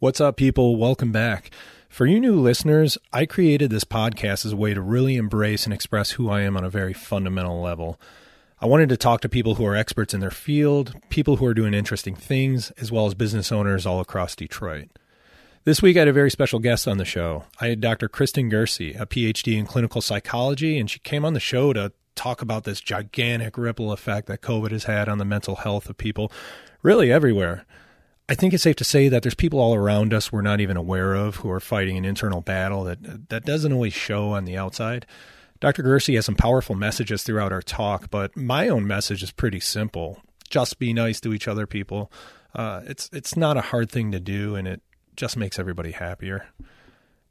What's up, people? Welcome back. For you new listeners, I created this podcast as a way to really embrace and express who I am on a very fundamental level. I wanted to talk to people who are experts in their field, people who are doing interesting things, as well as business owners all across Detroit. This week, I had a very special guest on the show. I had Dr. Kristen Ghersi, a PhD in clinical psychology, and she came on the show to talk about this gigantic ripple effect that COVID has had on the mental health of people, really everywhere. I think it's safe to say that there's people all around us we're not even aware of who are fighting an internal battle that doesn't always show on the outside. Dr. Ghersi has some powerful messages throughout our talk, but my own message is pretty simple. Just be nice to each other, people. It's not a hard thing to do, and it just makes everybody happier.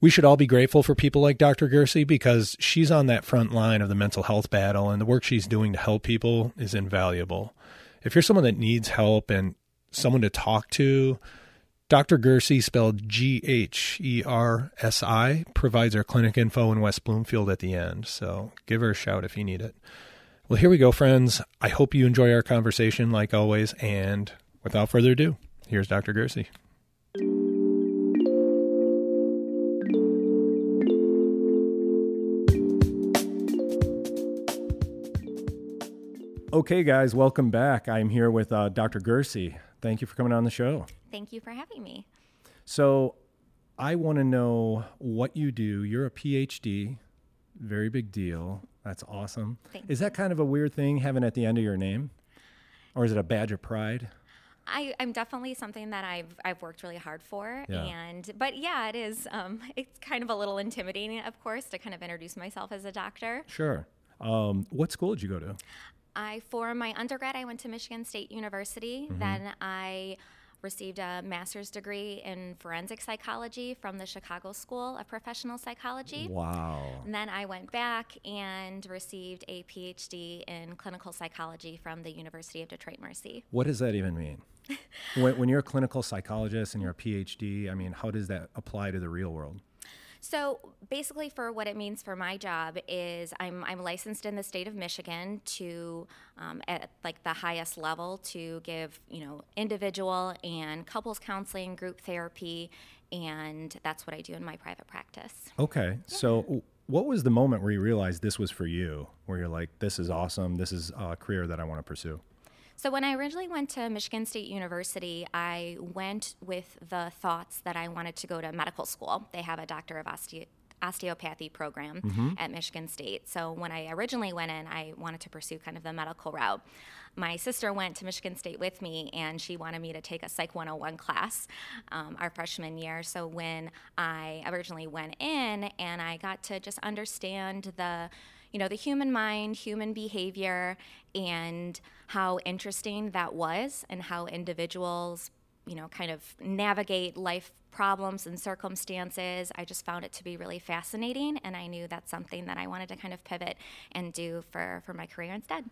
We should all be grateful for people like Dr. Ghersi because she's on that front line of the mental health battle, and the work she's doing to help people is invaluable. If you're someone that needs help and someone to talk to, Dr. Ghersi, spelled Ghersi, provides her clinic info in West Bloomfield at the end. So give her a shout if you need it. Well, here we go, friends. I hope you enjoy our conversation like always. And without further ado, here's Dr. Ghersi. Okay, guys, welcome back. I'm here with Dr. Ghersi. Thank you for coming on the show. Thank you for having me. So I want to know what you do. You're a PhD, very big deal. That's awesome. Is that kind of a weird thing, having at the end of your name? Or is it a badge of pride? I'm definitely something that I've worked really hard for, but it is. It's kind of a little intimidating, of course, to kind of introduce myself as a doctor. Sure. What school did you go to? For my undergrad, I went to Michigan State University. Mm-hmm. Then I received a master's degree in forensic psychology from the Chicago School of Professional Psychology. Wow. And then I went back and received a PhD in clinical psychology from the University of Detroit Mercy. What does that even mean? When you're a clinical psychologist and you're a PhD, I mean, how does that apply to the real world? So basically, for what it means for my job is I'm licensed in the state of Michigan to, at like the highest level, to give, individual and couples counseling, group therapy, and that's what I do in my private practice. Okay. Yeah. So what was the moment where you realized this was for you, where you're like, this is awesome, this is a career that I want to pursue? So when I originally went to Michigan State University, I went with the thoughts that I wanted to go to medical school. They have a Doctor of Osteopathy program mm-hmm. at Michigan State. So when I originally went in, I wanted to pursue kind of the medical route. My sister went to Michigan State with me, and she wanted me to take a Psych 101 class our freshman year. So when I originally went in, and I got to just understand the human mind, human behavior, and how interesting that was, and how individuals, kind of navigate life problems and circumstances. I just found it to be really fascinating, and I knew that's something that I wanted to kind of pivot and do for my career instead.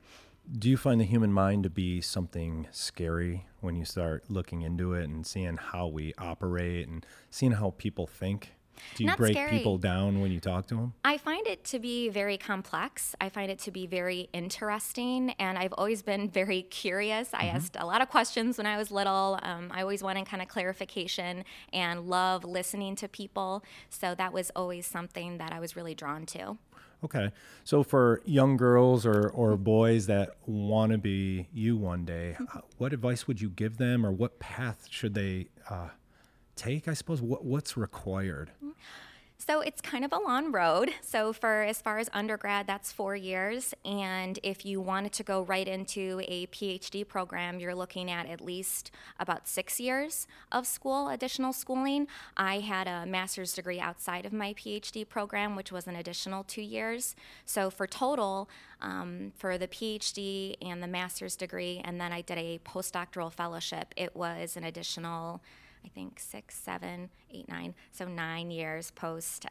Do you find the human mind to be something scary when you start looking into it and seeing how we operate and seeing how people think? Do you break people down when you talk to them? I find it to be very complex. I find it to be very interesting, and I've always been very curious. Mm-hmm. I asked a lot of questions when I was little. I always wanted kind of clarification and love listening to people, so that was always something that I was really drawn to. Okay. So for young girls or boys that want to be you one day, mm-hmm. What advice would you give them, or what path should they take, I suppose? What's required? So it's kind of a long road. So for as far as undergrad, that's 4 years. And if you wanted to go right into a PhD program, you're looking at least about 6 years of school, additional schooling. I had a master's degree outside of my PhD program, which was an additional 2 years. So for total, for the PhD and the master's degree, and then I did a postdoctoral fellowship, it was an additional, I think 6, 7, 8, 9, so 9 years post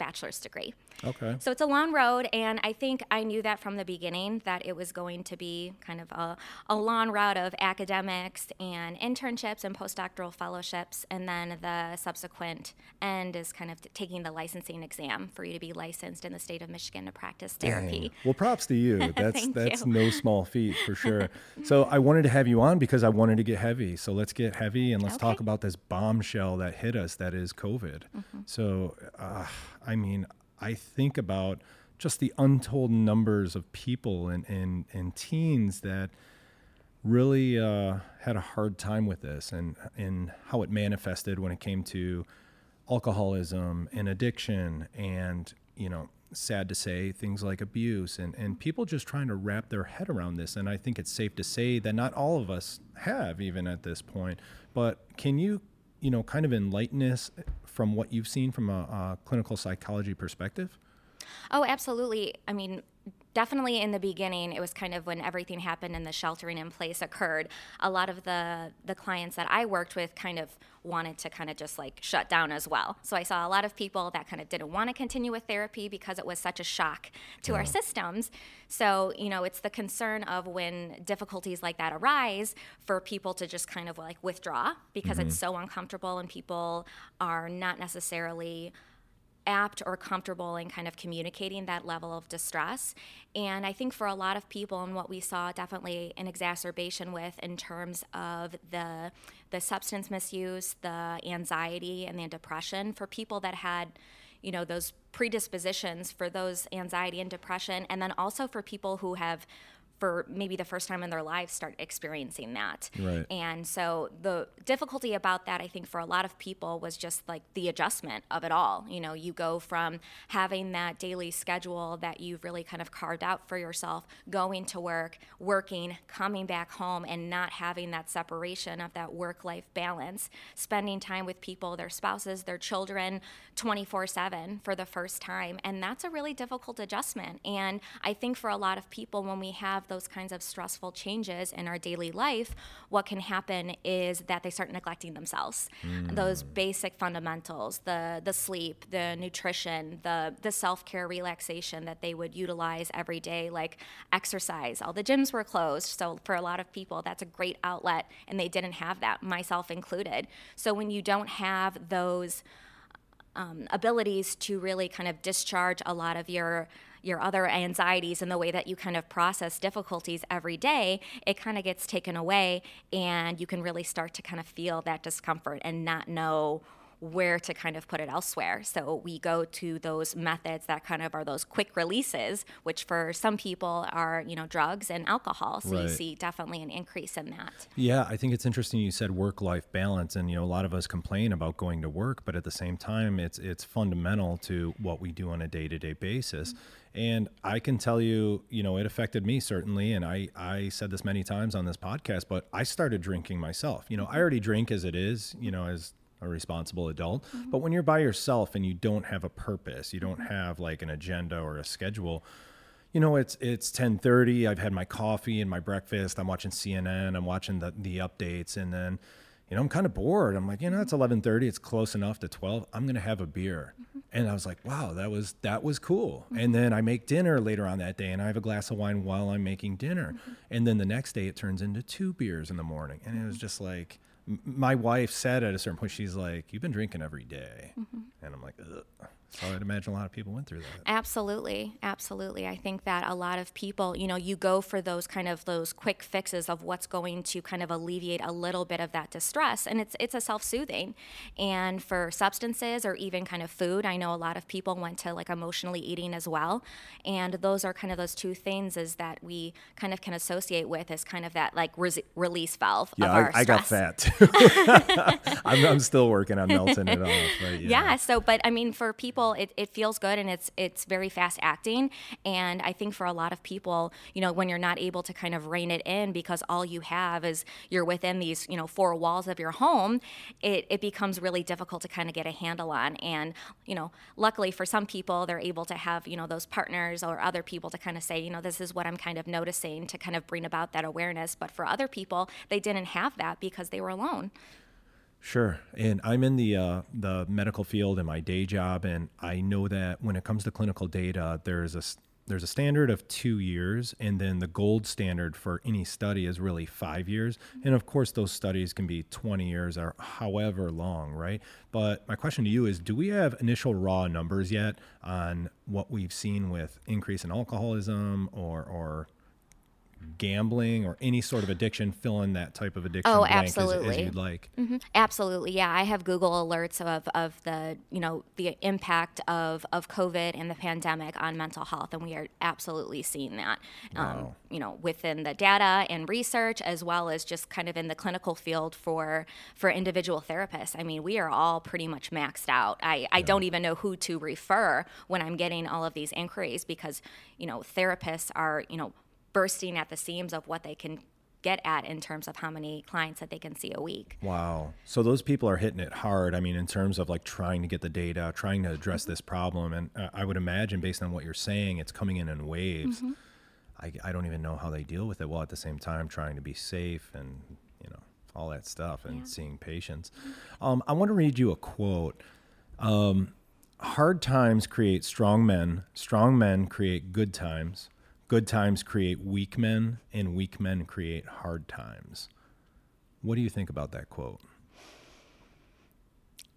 bachelor's degree. Okay. So it's a long road, and I think I knew that from the beginning, that it was going to be kind of a long route of academics and internships and postdoctoral fellowships, and then the subsequent end is kind of taking the licensing exam for you to be licensed in the state of Michigan to practice therapy. Well, props to you. That's you. No small feat for sure. So I wanted to have you on because I wanted to get heavy. So let's get heavy and let's talk about this bombshell that hit us, that is COVID. Mm-hmm. So, I mean, I think about just the untold numbers of people and teens that really had a hard time with this, and how it manifested when it came to alcoholism and addiction and, you know, sad to say, things like abuse, and people just trying to wrap their head around this. And I think it's safe to say that not all of us have, even at this point. But can you know, kind of enlighten us from what you've seen from a clinical psychology perspective? Oh, absolutely. I mean, definitely in the beginning, it was kind of when everything happened and the sheltering in place occurred, a lot of the clients that I worked with kind of wanted to kind of just like shut down as well. So I saw a lot of people that kind of didn't want to continue with therapy because it was such a shock to our systems. So, you know, it's the concern of when difficulties like that arise for people to just kind of like withdraw because it's so uncomfortable and people are not necessarily apt or comfortable in kind of communicating that level of distress. And I think for a lot of people, and what we saw definitely an exacerbation with in terms of the substance misuse, the anxiety, and the depression, for people that had, you know, those predispositions for those anxiety and depression, and then also for people who have, for maybe the first time in their lives, start experiencing that. Right. And so the difficulty about that, I think, for a lot of people was just like the adjustment of it all. You know, you go from having that daily schedule that you've really kind of carved out for yourself, going to work, working, coming back home, and not having that separation of that work-life balance, spending time with people, their spouses, their children, 24/7 for the first time. And that's a really difficult adjustment. And I think for a lot of people, when we have those kinds of stressful changes in our daily life, what can happen is that they start neglecting themselves. Those basic fundamentals, the sleep, the nutrition, the self-care relaxation that they would utilize every day, like exercise. All the gyms were closed, so for a lot of people, that's a great outlet, and they didn't have that, myself included. So when you don't have those abilities to really kind of discharge a lot of your other anxieties and the way that you kind of process difficulties every day, it kind of gets taken away, and you can really start to kind of feel that discomfort and not know where to kind of put it elsewhere. So we go to those methods that kind of are those quick releases, which for some people are, you know, drugs and alcohol. So you see definitely an increase in that. Yeah, I think it's interesting you said work-life balance, and, you know, a lot of us complain about going to work, but at the same time, it's fundamental to what we do on a day-to-day basis. And I can tell you, you know, it affected me certainly. And I said this many times on this podcast, but I started drinking myself. You know, I already drink as it is, you know, as a responsible adult. But when you're by yourself and you don't have a purpose, you don't have like an agenda or a schedule, you know, it's 10:30. I've had my coffee and my breakfast. I'm watching CNN. I'm watching the updates. And then, you know, I'm kind of bored. I'm like, you know, it's 11:30. It's close enough to 12. I'm going to have a beer. And I was like, wow, that was cool. And then I make dinner later on that day, and I have a glass of wine while I'm making dinner. And then the next day it turns into 2 beers in the morning. And it was just like, my wife said at a certain point, she's like, you've been drinking every day. And I'm like, ugh. So I'd imagine a lot of people went through that. Absolutely. Absolutely. I think that a lot of people, you know, you go for those kind of those quick fixes of what's going to kind of alleviate a little bit of that distress. And it's a self-soothing. And for substances or even kind of food, I know a lot of people went to like emotionally eating as well. And those are kind of those two things is that we kind of can associate with as kind of that like release valve of our stress. I got fat too. I'm still working on melting it off. But yeah. So, but I mean, for people, it feels good, and it's very fast acting. And I think for a lot of people, you know, when you're not able to kind of rein it in because all you have is you're within these, you know, 4 walls of your home, it becomes really difficult to kind of get a handle on. And, you know, luckily for some people, they're able to have, you know, those partners or other people to kind of say, you know, this is what I'm kind of noticing, to kind of bring about that awareness. But for other people, they didn't have that because they were alone. Sure. And I'm in the medical field in my day job, and I know that when it comes to clinical data, there's a standard of 2 years, and then the gold standard for any study is really 5 years. And of course, those studies can be 20 years or however long, right? But my question to you is, do we have initial raw numbers yet on what we've seen with increase in alcoholism or gambling or any sort of addiction? Fill in that type of addiction blank absolutely. As you'd like. Mm-hmm. Absolutely, yeah. I have Google alerts of the, you know, the impact of COVID and the pandemic on mental health, and we are absolutely seeing that, wow. You know, within the data and research, as well as just kind of in the clinical field for individual therapists. I mean, we are all pretty much maxed out. I don't even know who to refer when I'm getting all of these inquiries, because, you know, therapists are, you know, bursting at the seams of what they can get at in terms of how many clients that they can see a week. Wow. So those people are hitting it hard. I mean, in terms of like trying to get the data, trying to address this problem. And I would imagine, based on what you're saying, it's coming in waves. Mm-hmm. I don't even know how they deal with it while at the same time trying to be safe and, you know, all that stuff and seeing patients. Mm-hmm. I want to read you a quote. Hard times create strong men create good times. Good times create weak men, and weak men create hard times. What do you think about that quote?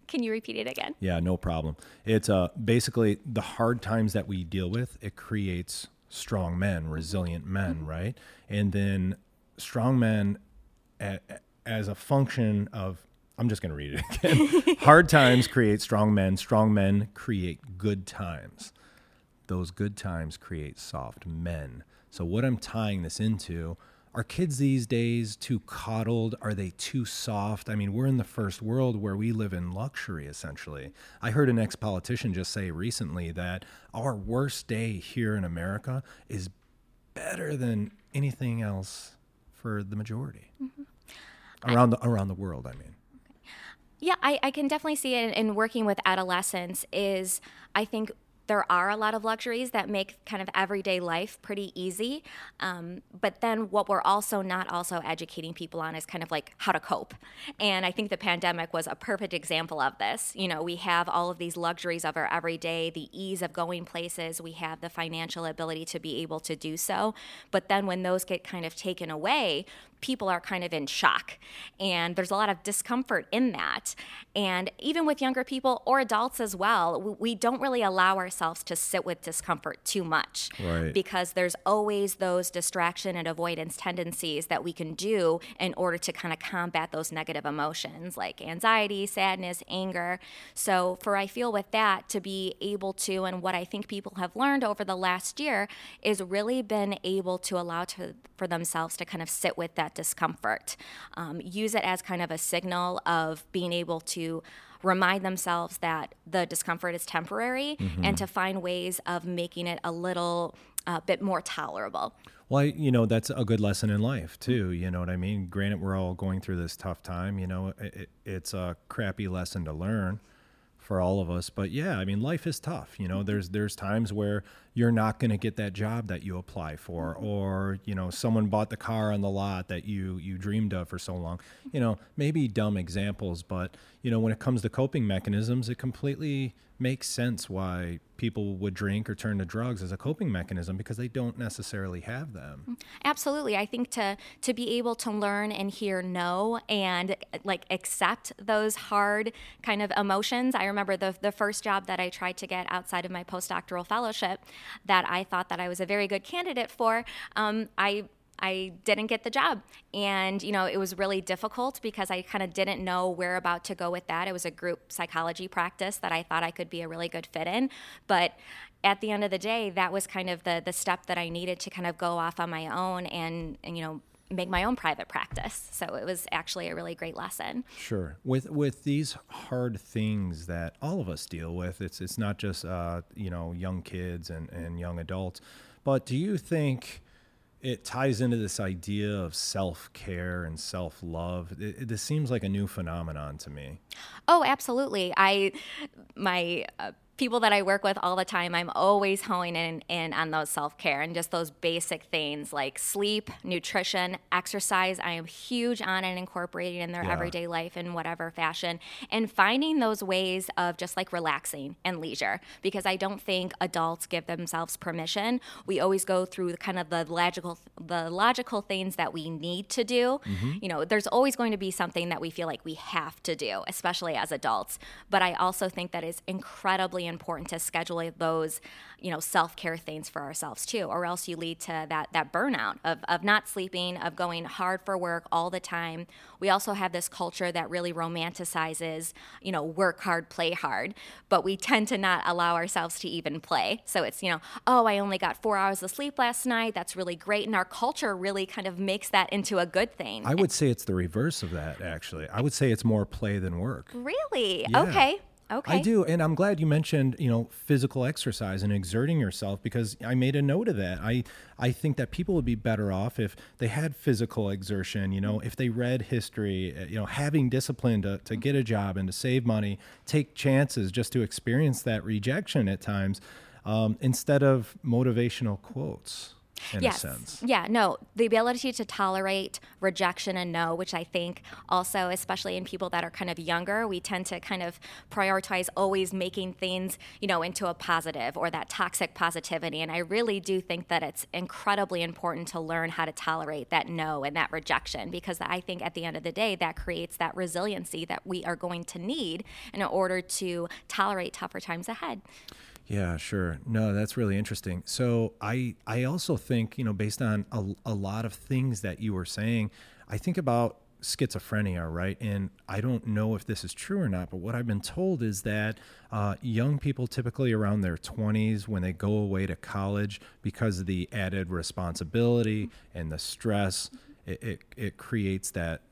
Can you repeat it again? Yeah, no problem. It's basically the hard times that we deal with, it creates strong men, resilient men, mm-hmm. right? And then strong men, as a function of, I'm just going to read it again. Hard times create strong men create good times. Those good times create soft men. So what I'm tying this into, are kids these days too coddled? Are they too soft? I mean, we're in the first world where we live in luxury, essentially. I heard an ex-politician just say recently that our worst day here in America is better than anything else for the majority. Mm-hmm. Around the world, I mean. Yeah, I can definitely see it in working with adolescents is, I think, there are a lot of luxuries that make kind of everyday life pretty easy. But then what we're also not educating people on is kind of like how to cope. And I think the pandemic was a perfect example of this. You know, we have all of these luxuries of our everyday, the ease of going places. We have the financial ability to be able to do so. But then when those get kind of taken away, people are kind of in shock. And there's a lot of discomfort in that. And even with younger people or adults as well, we don't really allow ourselves to sit with discomfort too much. Right. Because there's always those distraction and avoidance tendencies that we can do in order to kind of combat those negative emotions like anxiety, sadness, anger. So I feel with that, to be able to, and what I think people have learned over the last year is really been able to allow for themselves to kind of sit with that discomfort. Use it as kind of a signal of being able to remind themselves that the discomfort is temporary, mm-hmm. and to find ways of making it a little bit more tolerable. Well, you know, that's a good lesson in life too. You know what I mean? Granted, we're all going through this tough time. You know, it's a crappy lesson to learn for all of us. But yeah, I mean, life is tough. You know, there's times where you're not going to get that job that you apply for, or, you know, someone bought the car on the lot that you dreamed of for so long. You know, maybe dumb examples, but, you know, when it comes to coping mechanisms, it completely makes sense why people would drink or turn to drugs as a coping mechanism, because they don't necessarily have them. Absolutely. I think to be able to learn and hear no and like accept those hard kind of emotions. I remember the first job that I tried to get outside of my postdoctoral fellowship that I thought that I was a very good candidate for, I didn't get the job. And, you know, it was really difficult because I kind of didn't know whereabout to go with that. It was a group psychology practice that I thought I could be a really good fit in. But at the end of the day, that was kind of the step that I needed to kind of go off on my own and, you know, make my own private practice. So it was actually a really great lesson. Sure. With these hard things that all of us deal with, it's not just, you know, young kids and young adults, but do you think it ties into this idea of self-care and self-love? This seems like a new phenomenon to me. Oh, absolutely. My people that I work with all the time, I'm always honing in on those self-care and just those basic things like sleep, nutrition, exercise. I am huge on it, incorporating in their everyday life in whatever fashion, and finding those ways of just like relaxing and leisure, because I don't think adults give themselves permission. We always go through kind of the logical things that we need to do. Mm-hmm. You know, there's always going to be something that we feel like we have to do, especially as adults. But I also think that it's incredibly important to schedule those, you know, self-care things for ourselves too, or else you lead to that burnout of not sleeping, of going hard for work all the time. We also have this culture that really romanticizes, you know, work hard, play hard, but we tend to not allow ourselves to even play. So it's, you know, oh, I only got 4 hours of sleep last night. That's really great. And our culture really kind of makes that into a good thing. I would say it's the reverse of that, actually. I would say it's more play than work. Really? Yeah. Okay. I do, and I'm glad you mentioned, you know, physical exercise and exerting yourself, because I made a note of that. I think that people would be better off if they had physical exertion, you know, if they read history, you know, having discipline to get a job and to save money, take chances just to experience that rejection at times, instead of motivational quotes. In a sense. Yeah, no, the ability to tolerate rejection and no, which I think also, especially in people that are kind of younger, we tend to kind of prioritize always making things, you know, into a positive or that toxic positivity. And I really do think that it's incredibly important to learn how to tolerate that no and that rejection, because I think at the end of the day, that creates that resiliency that we are going to need in order to tolerate tougher times ahead. Yeah, sure. No, that's really interesting. So I also think, you know, based on a lot of things that you were saying, I think about schizophrenia, right? And I don't know if this is true or not, but what I've been told is that young people typically around their 20s, when they go away to college, because of the added responsibility and the stress, it creates that,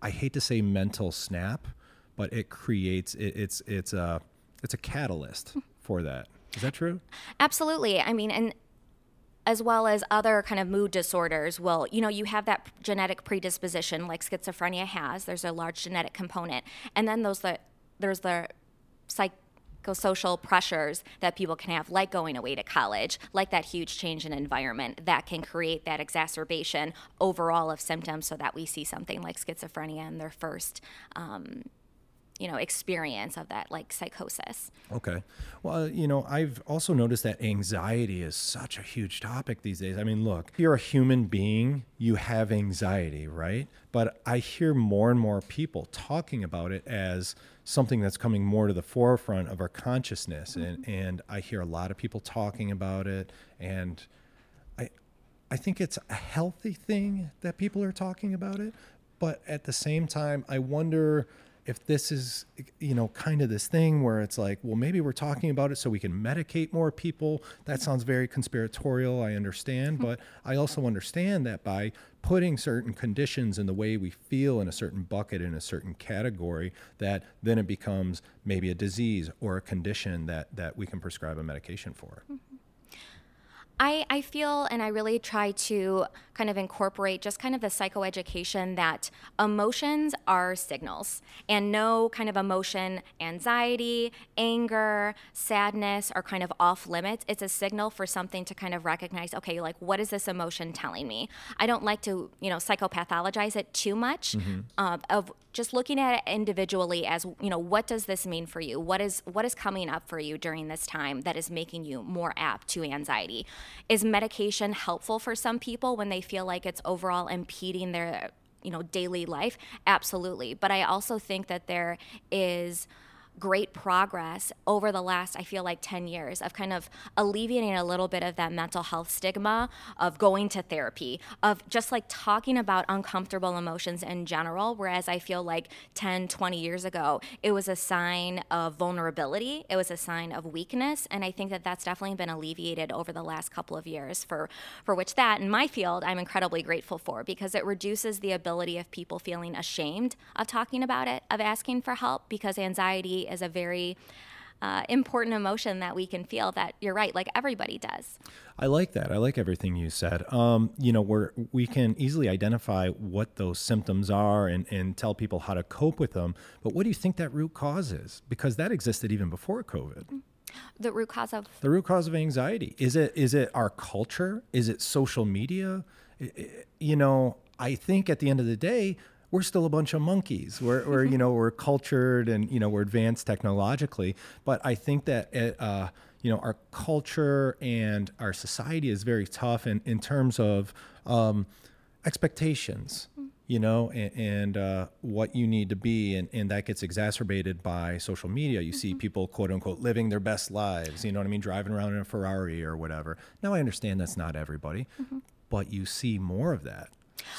I hate to say mental snap, but it creates, it's a catalyst for that. Is that true? Absolutely. I mean, and as well as other kind of mood disorders will, you know, you have that genetic predisposition like schizophrenia has. There's a large genetic component. And then there's the psychosocial pressures that people can have, like going away to college, like that huge change in environment that can create that exacerbation overall of symptoms, so that we see something like schizophrenia in their first experience of that, like psychosis. Okay. Well, you know, I've also noticed that anxiety is such a huge topic these days. I mean, look, if you're a human being, you have anxiety, right? But I hear more and more people talking about it as something that's coming more to the forefront of our consciousness. Mm-hmm. And I hear a lot of people talking about it. And I think it's a healthy thing that people are talking about it. But at the same time, I wonder if this is, you know, kind of this thing where it's like, well, maybe we're talking about it so we can medicate more people. That sounds very conspiratorial, I understand, but I also understand that by putting certain conditions and the way we feel in a certain bucket, in a certain category, that then it becomes maybe a disease or a condition that we can prescribe a medication for. Mm-hmm. I feel, and I really try to kind of incorporate just kind of the psychoeducation that emotions are signals, and no kind of emotion, anxiety, anger, sadness are kind of off limits. It's a signal for something to kind of recognize, okay, like what is this emotion telling me? I don't like to, you know, psychopathologize it too much, mm-hmm. Of just looking at it individually as, you know, what does this mean for you? What is coming up for you during this time that is making you more apt to anxiety? Is medication helpful for some people when they feel like it's overall impeding their, you know, daily life? Absolutely. But I also think that there is great progress over the last, I feel like, 10 years of kind of alleviating a little bit of that mental health stigma, of going to therapy, of just like talking about uncomfortable emotions in general, whereas I feel like 10, 20 years ago, it was a sign of vulnerability, it was a sign of weakness, and I think that that's definitely been alleviated over the last couple of years, for which that, in my field, I'm incredibly grateful for, because it reduces the ability of people feeling ashamed of talking about it, of asking for help, because anxiety is a very important emotion that we can feel that, you're right, like everybody does. I like that. I like everything you said. You know, we can easily identify what those symptoms are and tell people how to cope with them. But what do you think that root cause is? Because that existed even before COVID. Mm-hmm. The root cause of anxiety. Is it our culture? Is it social media? You know, I think at the end of the day, we're still a bunch of monkeys. We're you know, we're cultured and, you know, we're advanced technologically. But I think that, you know, our culture and our society is very tough in terms of expectations, you know, and what you need to be. And that gets exacerbated by social media. You see people, quote unquote, living their best lives, you know what I mean? Driving around in a Ferrari or whatever. Now, I understand that's not everybody, but you see more of that.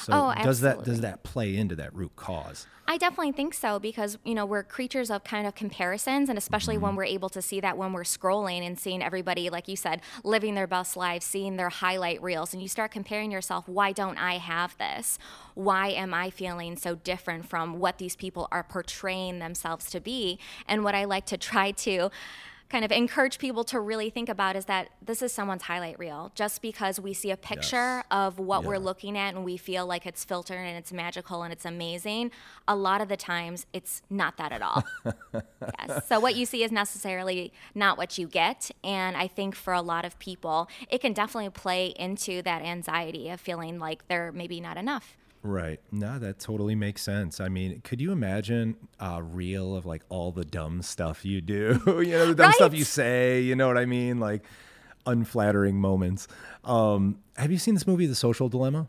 So does that play into that root cause? I definitely think so, because, you know, we're creatures of kind of comparisons, and especially when we're able to see that when we're scrolling and seeing everybody, like you said, living their best lives, seeing their highlight reels, and you start comparing yourself, why don't I have this? Why am I feeling so different from what these people are portraying themselves to be? And what I like to try to kind of encourage people to really think about is that this is someone's highlight reel. Just because we see a picture of what we're looking at and we feel like it's filtered and it's magical and it's amazing, a lot of the times it's not that at all. Yes. So what you see is necessarily not what you get. And I think for a lot of people, it can definitely play into that anxiety of feeling like they're maybe not enough. Right. No, that totally makes sense. I mean, could you imagine a reel of like all the dumb stuff you do, you know, the dumb stuff you say, you know what I mean? Like unflattering moments. Have you seen this movie, The Social Dilemma?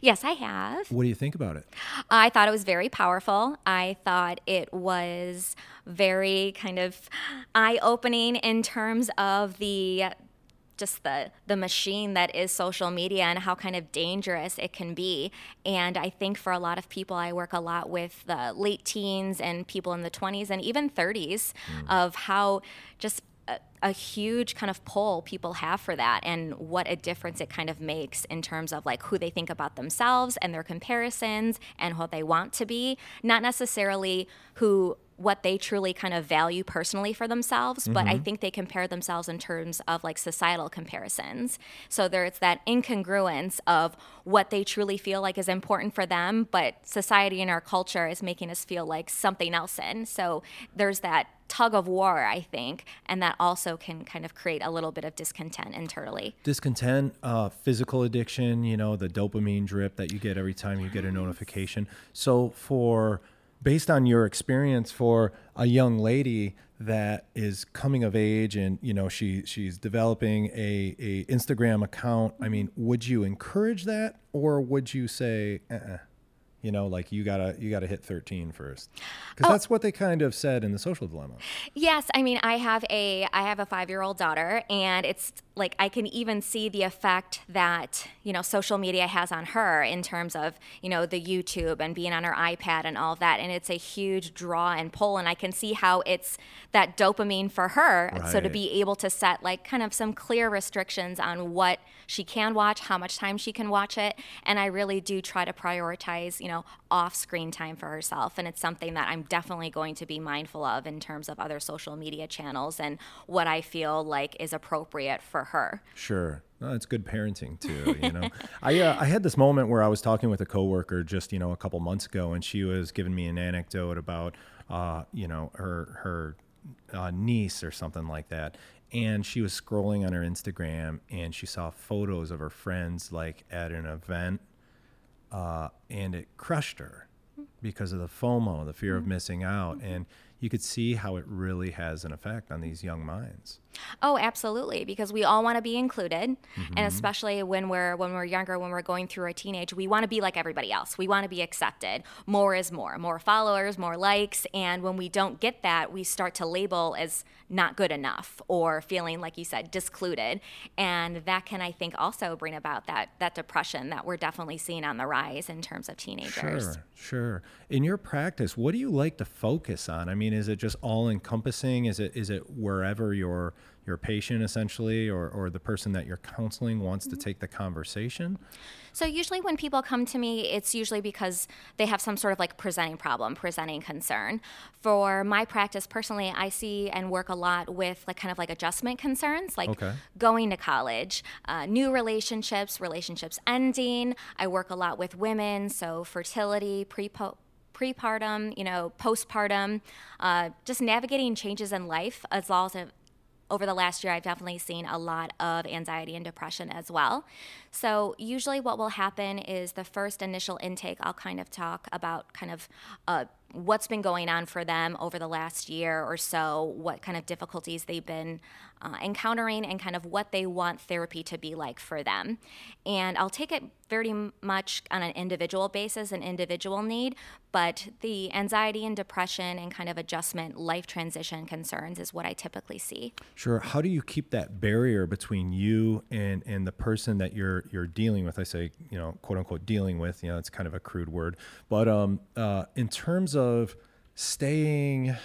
Yes, I have. What do you think about it? I thought it was very powerful. I thought it was very kind of eye-opening in terms of the machine that is social media and how kind of dangerous it can be. And I think for a lot of people, I work a lot with the late teens and people in the 20s and even 30s of how just a huge kind of pull people have for that and what a difference it kind of makes in terms of like who they think about themselves and their comparisons and what they want to be, not necessarily what they truly kind of value personally for themselves, but I think they compare themselves in terms of like societal comparisons. So there's that incongruence of what they truly feel like is important for them, but society and our culture is making us feel like something else in. So there's that tug of war, I think, and that also can kind of create a little bit of discontent internally. Discontent, physical addiction, you know, the dopamine drip that you get every time you get a notification. So based on your experience, for a young lady that is coming of age and, you know, she's developing a Instagram account, I mean, would you encourage that, or would you say, you know, like you gotta hit 13 first? Because that's what they kind of said in The Social Dilemma. Yes. I mean, I have a 5-year-old daughter, and it's like I can even see the effect that, you know, social media has on her in terms of, you know, the YouTube and being on her iPad and all of that. And it's a huge draw and pull. And I can see how it's that dopamine for her. Right. So to be able to set like kind of some clear restrictions on what she can watch, how much time she can watch it. And I really do try to prioritize, you know, off screen time for herself. And it's something that I'm definitely going to be mindful of in terms of other social media channels and what I feel like is appropriate for her. Sure. No, it's good parenting too, you know. I had this moment where I was talking with a coworker just, you know, a couple months ago, and she was giving me an anecdote about, you know, her niece or something like that. And she was scrolling on her Instagram, and she saw photos of her friends like at an event, and it crushed her because of the FOMO, the fear of missing out. And you could see how it really has an effect on these young minds. Oh, absolutely, because we all want to be included, and especially when we're younger, when we're going through our teenage, we want to be like everybody else. We want to be accepted. More is more followers, more likes, and when we don't get that, we start to label as not good enough or feeling, like you said, discluded, and that can, I think, also bring about that depression that we're definitely seeing on the rise in terms of teenagers. Sure, sure. In your practice, what do you like to focus on? I mean, mean, is it just all encompassing? Is it wherever your patient essentially, or the person that you're counseling wants to take the conversation? So usually when people come to me, it's usually because they have some sort of like presenting problem, presenting concern. For my practice personally, I see and work a lot with like kind of like adjustment concerns, like going to college, new relationships, relationships ending. I work a lot with women, so fertility, prepartum, postpartum, just navigating changes in life. As well as over the last year, I've definitely seen a lot of anxiety and depression as well. So usually what will happen is the first initial intake, I'll kind of talk about kind of what's been going on for them over the last year or so, what kind of difficulties they've been encountering, and kind of what they want therapy to be like for them. And I'll take it very much on an individual basis, an individual need, but the anxiety and depression and kind of adjustment, life transition concerns is what I typically see. Sure. How do you keep that barrier between you and the person that you're dealing with? I say, quote unquote, dealing with, it's kind of a crude word, but in terms of staying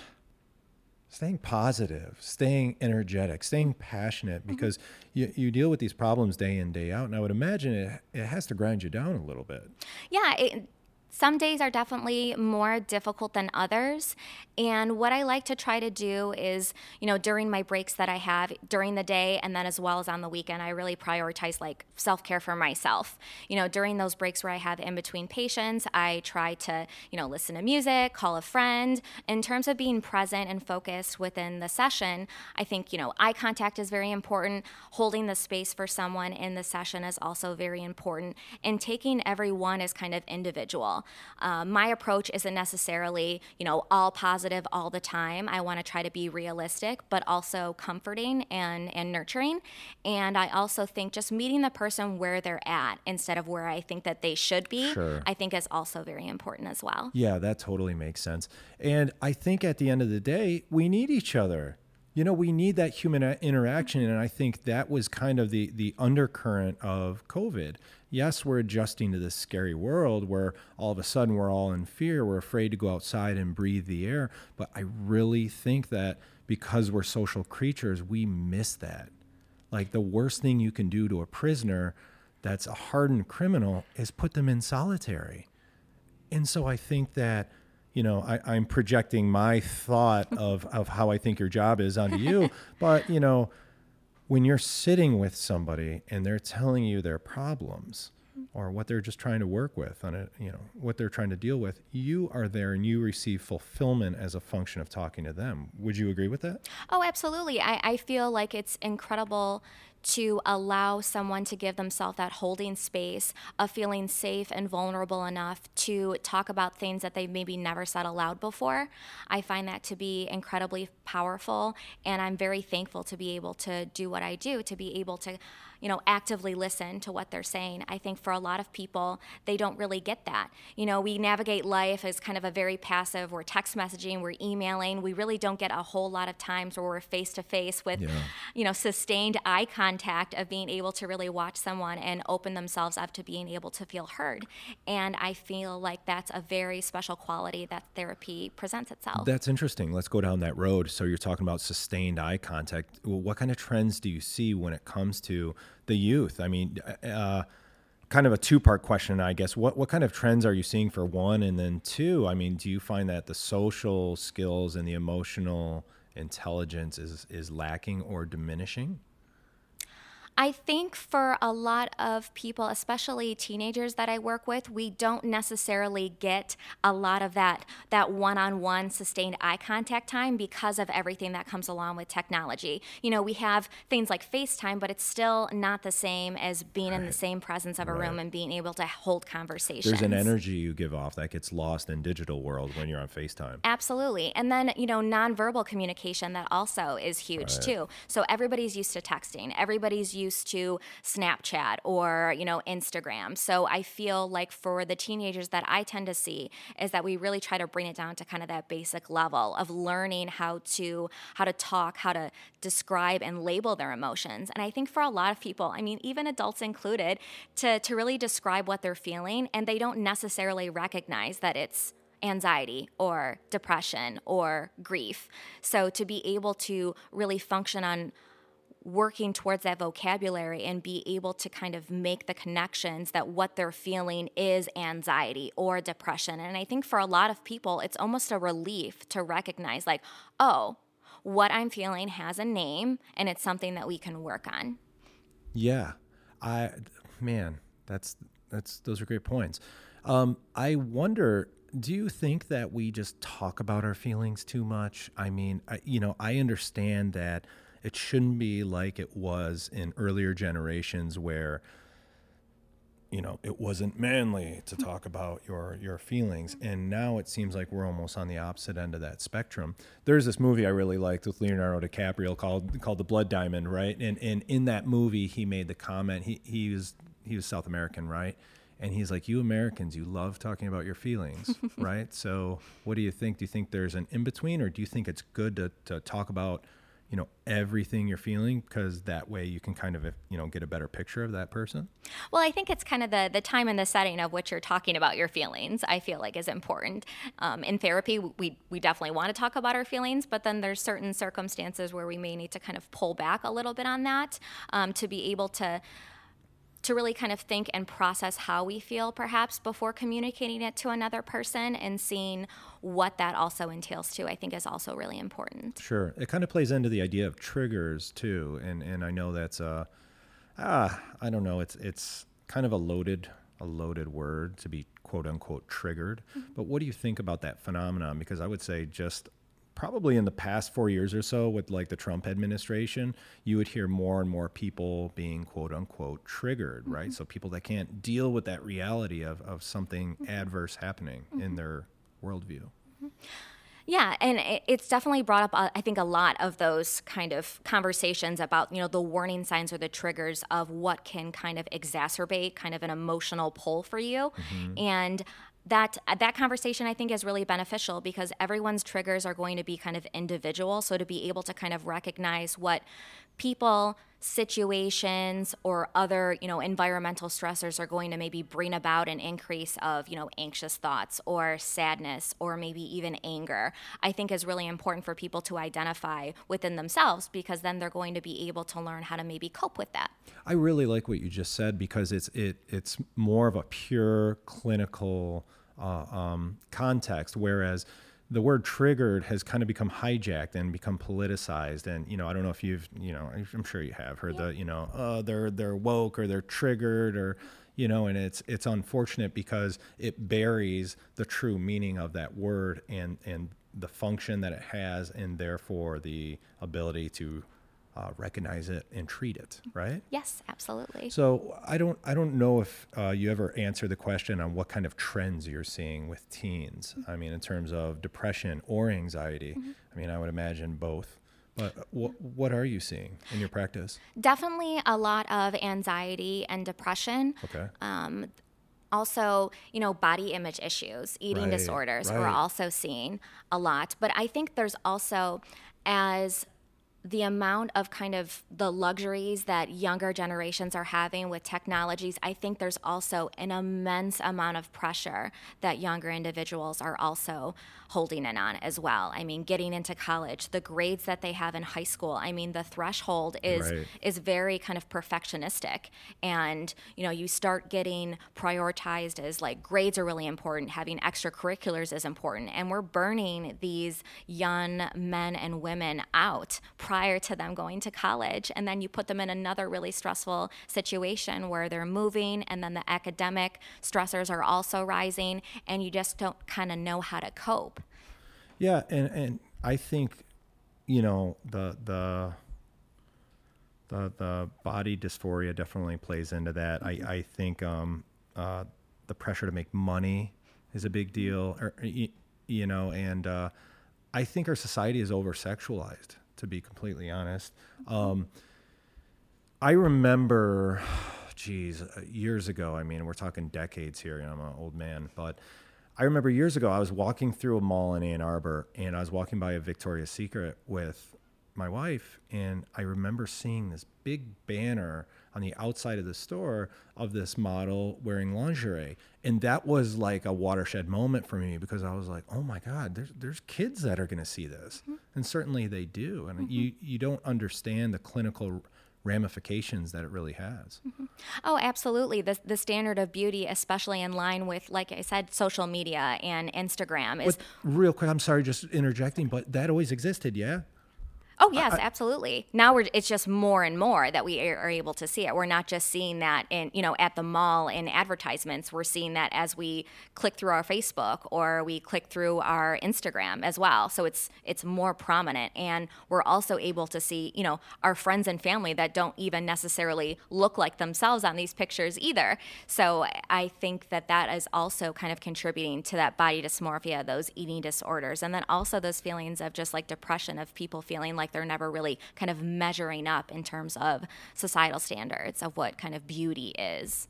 positive, staying energetic, staying passionate, because you deal with these problems day in, day out, and I would imagine it has to grind you down a little bit. Yeah, some days are definitely more difficult than others, and what I like to try to do is, during my breaks that I have during the day and then as well as on the weekend, I really prioritize like self-care for myself. During those breaks where I have in between patients, I try to, listen to music, call a friend. In terms of being present and focused within the session, I think, eye contact is very important. Holding the space for someone in the session is also very important, and taking everyone as kind of individual. My approach isn't necessarily, all positive all the time. I want to try to be realistic, but also comforting and nurturing. And I also think just meeting the person where they're at instead of where I think that they should be, sure, I think is also very important as well. Yeah, that totally makes sense. And I think at the end of the day, we need each other. We need that human interaction, and I think that was kind of the undercurrent of COVID. Yes, we're adjusting to this scary world where all of a sudden we're all in fear, we're afraid to go outside and breathe the air, but I really think that because we're social creatures, we miss that. Like, the worst thing you can do to a prisoner that's a hardened criminal is put them in solitary. And so I think that I'm projecting my thought of how I think your job is onto you. But, when you're sitting with somebody and they're telling you their problems or what they're just trying to work with on it, what they're trying to deal with, you are there and you receive fulfillment as a function of talking to them. Would you agree with that? Oh, absolutely. I feel like it's incredible to allow someone to give themselves that holding space of feeling safe and vulnerable enough to talk about things that they maybe never said aloud before. I find that to be incredibly powerful, and I'm very thankful to be able to do what I do, to be able to, actively listen to what they're saying. I think for a lot of people, they don't really get that. We navigate life as kind of a very passive, we're text messaging, we're emailing, we really don't get a whole lot of times where we're face to face with, sustained eye contact of being able to really watch someone and open themselves up to being able to feel heard. And I feel like that's a very special quality that therapy presents itself. That's interesting. Let's go down that road. So you're talking about sustained eye contact. What kind of trends do you see when it comes to the youth? I mean, kind of a two-part question, I guess. What kind of trends are you seeing for one? And then two, I mean, do you find that the social skills and the emotional intelligence is lacking or diminishing? I think for a lot of people, especially teenagers that I work with, we don't necessarily get a lot of that one-on-one sustained eye contact time because of everything that comes along with technology. We have things like FaceTime, but it's still not the same as being in the same presence of a room and being able to hold conversations. There's an energy you give off that gets lost in digital world when you're on FaceTime. Absolutely. And then, nonverbal communication, that also is huge too. So everybody's used to texting. Everybody's used to Snapchat or, Instagram. So I feel like for the teenagers that I tend to see is that we really try to bring it down to kind of that basic level of learning how to talk, how to describe and label their emotions. And I think for a lot of people, I mean, even adults included, to really describe what they're feeling, and they don't necessarily recognize that it's anxiety or depression or grief. So to be able to really function on working towards that vocabulary and be able to kind of make the connections that what they're feeling is anxiety or depression. And I think for a lot of people, it's almost a relief to recognize like, oh, what I'm feeling has a name and it's something that we can work on. Yeah. Those are great points. I wonder, do you think that we just talk about our feelings too much? I mean, I understand that it shouldn't be like it was in earlier generations where, it wasn't manly to talk about your feelings. And now it seems like we're almost on the opposite end of that spectrum. There's this movie I really liked with Leonardo DiCaprio called The Blood Diamond, right? And in that movie, he made the comment, he was South American, right? And he's like, you Americans, you love talking about your feelings, right? So what do you think? Do you think there's an in-between, or do you think it's good to talk about everything you're feeling, because that way you can kind of, get a better picture of that person? Well, I think it's kind of the time and the setting of which you're talking about your feelings, I feel like, is important. In therapy, we definitely want to talk about our feelings, but then there's certain circumstances where we may need to kind of pull back a little bit on that to be able to really kind of think and process how we feel perhaps before communicating it to another person, and seeing what that also entails too, I think is also really important. Sure. It kind of plays into the idea of triggers too. And I know that's I don't know, it's kind of a loaded word to be quote unquote triggered. Mm-hmm. But what do you think about that phenomenon? Because I would say just probably in the past 4 years or so with like the Trump administration, you would hear more and more people being quote unquote triggered, mm-hmm. right? So people that can't deal with that reality of something mm-hmm. adverse happening mm-hmm. in their worldview. Mm-hmm. Yeah, and it's definitely brought up, I think, a lot of those kind of conversations about, the warning signs or the triggers of what can kind of exacerbate kind of an emotional pull for you. Mm-hmm. And that conversation, I think, is really beneficial because everyone's triggers are going to be kind of individual. So to be able to kind of recognize what people, situations, or other, environmental stressors are going to maybe bring about an increase of, anxious thoughts or sadness or maybe even anger, I think is really important for people to identify within themselves, because then they're going to be able to learn how to maybe cope with that. I really like what you just said, because it's more of a pure clinical context, whereas the word triggered has kind of become hijacked and become politicized. And, I don't know if you've, I'm sure you have heard the, they're woke or they're triggered or, and it's unfortunate because it buries the true meaning of that word and the function that it has, and therefore the ability to recognize it and treat it, right? Yes, absolutely. So I don't know if you ever answer the question on what kind of trends you're seeing with teens. Mm-hmm. I mean, in terms of depression or anxiety. Mm-hmm. I mean, I would imagine both. But what are you seeing in your practice? Definitely a lot of anxiety and depression. Okay. Also, body image issues, eating disorders. Right. We're also seeing a lot. But I think there's also, as the amount of kind of the luxuries that younger generations are having with technologies, I think there's also an immense amount of pressure that younger individuals are also holding in on as well. I mean, getting into college, the grades that they have in high school, I mean, the threshold is very kind of perfectionistic. And, you start getting prioritized as like grades are really important, having extracurriculars is important. And we're burning these young men and women out prior to them going to college, and then you put them in another really stressful situation where they're moving, and then the academic stressors are also rising, and you just don't kind of know how to cope. Yeah, and I think, the body dysphoria definitely plays into that. Mm-hmm. I think the pressure to make money is a big deal, and I think our society is over-sexualized, to be completely honest. I remember, years ago, I mean, we're talking decades here, I'm an old man, but I remember years ago I was walking through a mall in Ann Arbor, and I was walking by a Victoria's Secret with my wife, and I remember seeing this big banner on the outside of the store of this model wearing lingerie. And that was like a watershed moment for me, because I was like, oh my God, there's kids that are going to see this. Mm-hmm. And certainly they do. And mm-hmm. you don't understand the clinical ramifications that it really has. Mm-hmm. Oh, absolutely. The standard of beauty, especially in line with, like I said, social media and Instagram is... Real quick, I'm sorry, just interjecting, but that always existed, yeah? Oh, yes, absolutely. Now it's just more and more that we are able to see it. We're not just seeing that at the mall in advertisements. We're seeing that as we click through our Facebook or we click through our Instagram as well. So it's more prominent. And we're also able to see, our friends and family that don't even necessarily look like themselves on these pictures either. So I think that is also kind of contributing to that body dysmorphia, those eating disorders, and then also those feelings of just like depression, of people feeling like they're never really kind of measuring up in terms of societal standards of what kind of beauty is.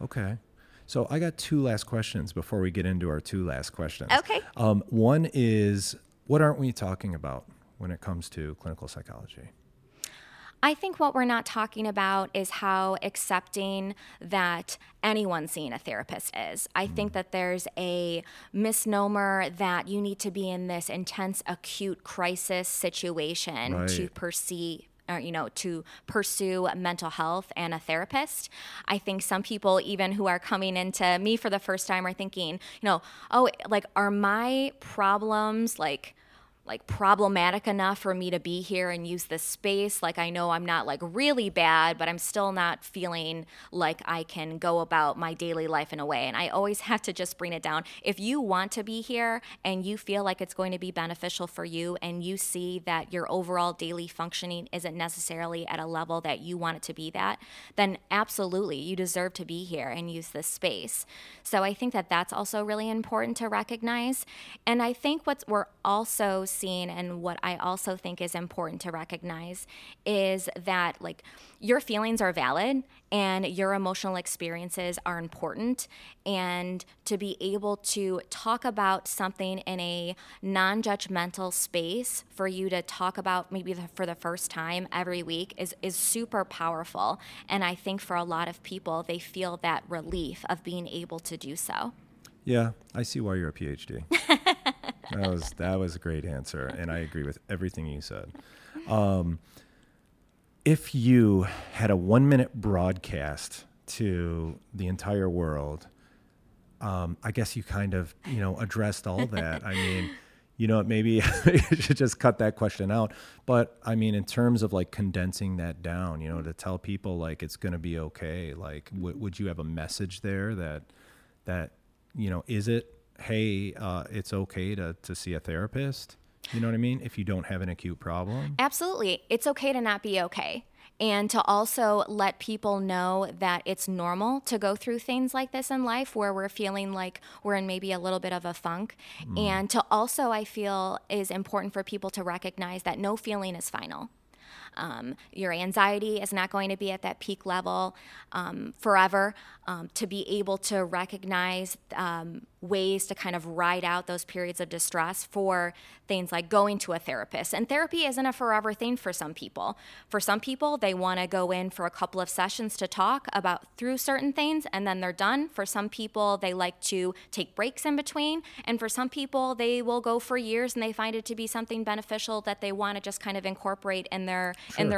Okay. So I got two last questions before we get into our two last questions. Okay. One is, what aren't we talking about when it comes to clinical psychology? I think what we're not talking about is how accepting that anyone seeing a therapist is. I think that there's a misnomer that you need to be in this intense, acute crisis situation to pursue mental health and a therapist. I think some people even who are coming into me for the first time are thinking, are my problems like problematic enough for me to be here and use this space? Like, I know I'm not like really bad, but I'm still not feeling like I can go about my daily life in a way. And I always have to just bring it down. If you want to be here and you feel like it's going to be beneficial for you, and you see that your overall daily functioning isn't necessarily at a level that you want it to be that, then absolutely you deserve to be here and use this space. So I think that's also really important to recognize. And I think we're also seeing, and what I also think is important to recognize, is that like your feelings are valid and your emotional experiences are important, and to be able to talk about something in a non-judgmental space for you to talk about maybe for the first time every week is super powerful. And I think for a lot of people, they feel that relief of being able to do so. Yeah, I see why you're a PhD. That was a great answer, and I agree with everything you said. If you had a 1-minute broadcast to the entire world, I guess you kind of, addressed all that. I mean, maybe you should just cut that question out. But I mean, in terms of like condensing that down, to tell people like it's going to be okay. Like, would you have a message there that is it? Hey, it's okay to see a therapist, you know what I mean, if you don't have an acute problem? Absolutely. It's okay to not be okay. And to also let people know that it's normal to go through things like this in life where we're feeling like we're in maybe a little bit of a funk. And to also, I feel, is important for people to recognize that no feeling is final. Your anxiety is not going to be at that peak level forever. To be able to recognize ways to kind of ride out those periods of distress for things like going to a therapist. And therapy isn't a forever thing for some people. For some people, they want to go in for a couple of sessions to talk about through certain things, and then they're done. For some people, they like to take breaks in between. And for some people, they will go for years and they find it to be something beneficial that they want to just kind of incorporate in their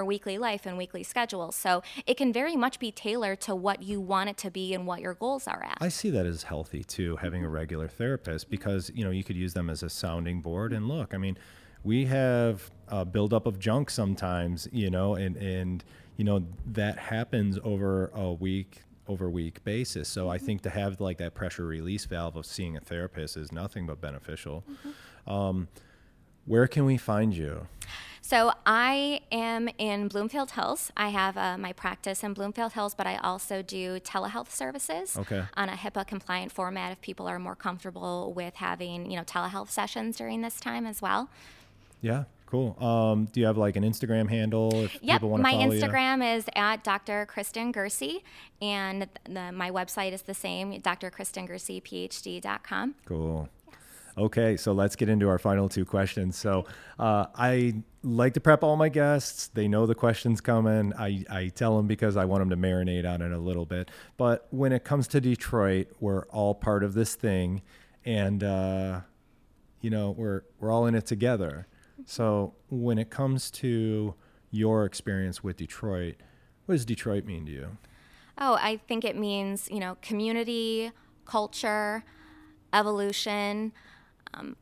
weekly life and weekly schedule. So it can very much be tailored to what you want it to be and what your goals are at. I see that as healthy too, having a regular therapist, because you could use them as a sounding board. And look, I mean, we have a buildup of junk sometimes, and that happens over a week-over-week basis. So I think to have like that pressure release valve of seeing a therapist is nothing but beneficial. Mm-hmm. Where can we find you? So I am in Bloomfield Hills. I have my practice in Bloomfield Hills, but I also do telehealth services on a HIPAA compliant format if people are more comfortable with having, telehealth sessions during this time as well. Yeah. Cool. Do you have like an Instagram handle if people want to follow you? Yep, my Instagram is at Dr. Kristen Ghersi, and my website is the same, drkristenghersiphd.com. Cool. Okay, so let's get into our final two questions. So I like to prep all my guests. They know the question's coming. I tell them because I want them to marinate on it a little bit. But when it comes to Detroit, we're all part of this thing, and we're all in it together. So when it comes to your experience with Detroit, what does Detroit mean to you? Oh, I think it means, community, culture, evolution.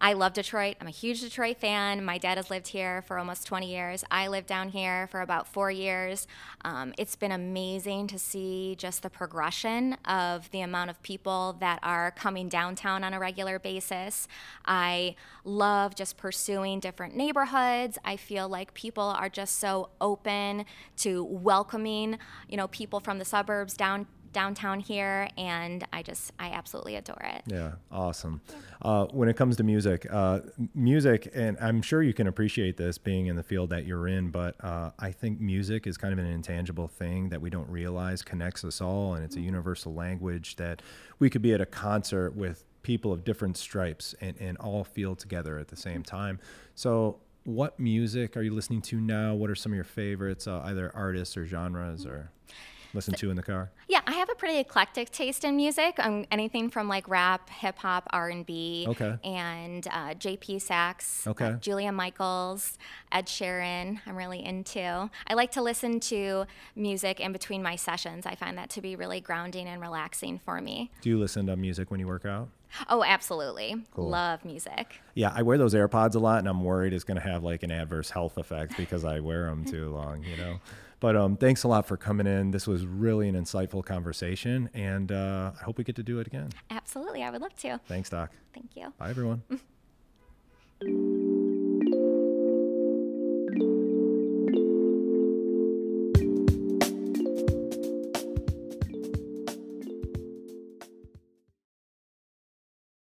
I love Detroit. I'm a huge Detroit fan. My dad has lived here for almost 20 years. I lived down here for about 4 years. It's been amazing to see just the progression of the amount of people that are coming downtown on a regular basis. I love just pursuing different neighborhoods. I feel like people are just so open to welcoming, people from the suburbs downtown here, and I absolutely adore it. Yeah, awesome. When it comes to music, and I'm sure you can appreciate this being in the field that you're in, but I think music is kind of an intangible thing that we don't realize connects us all, and it's a universal language that we could be at a concert with people of different stripes and all feel together at the same time. So what music are you listening to now? What are some of your favorites, either artists or genres or... listen to in the car? Yeah, I have a pretty eclectic taste in music. Anything from like rap, hip hop, R&B, okay, and JP Saxe, okay, Julia Michaels, Ed Sheeran. I'm really into. I like to listen to music in between my sessions. I find that to be really grounding and relaxing for me. Do you listen to music when you work out? Oh, absolutely. Cool. Love music. Yeah, I wear those AirPods a lot, and I'm worried it's going to have like an adverse health effect because I wear them too long, But thanks a lot for coming in. This was really an insightful conversation, and I hope we get to do it again. Absolutely. I would love to. Thanks, Doc. Thank you. Bye, everyone.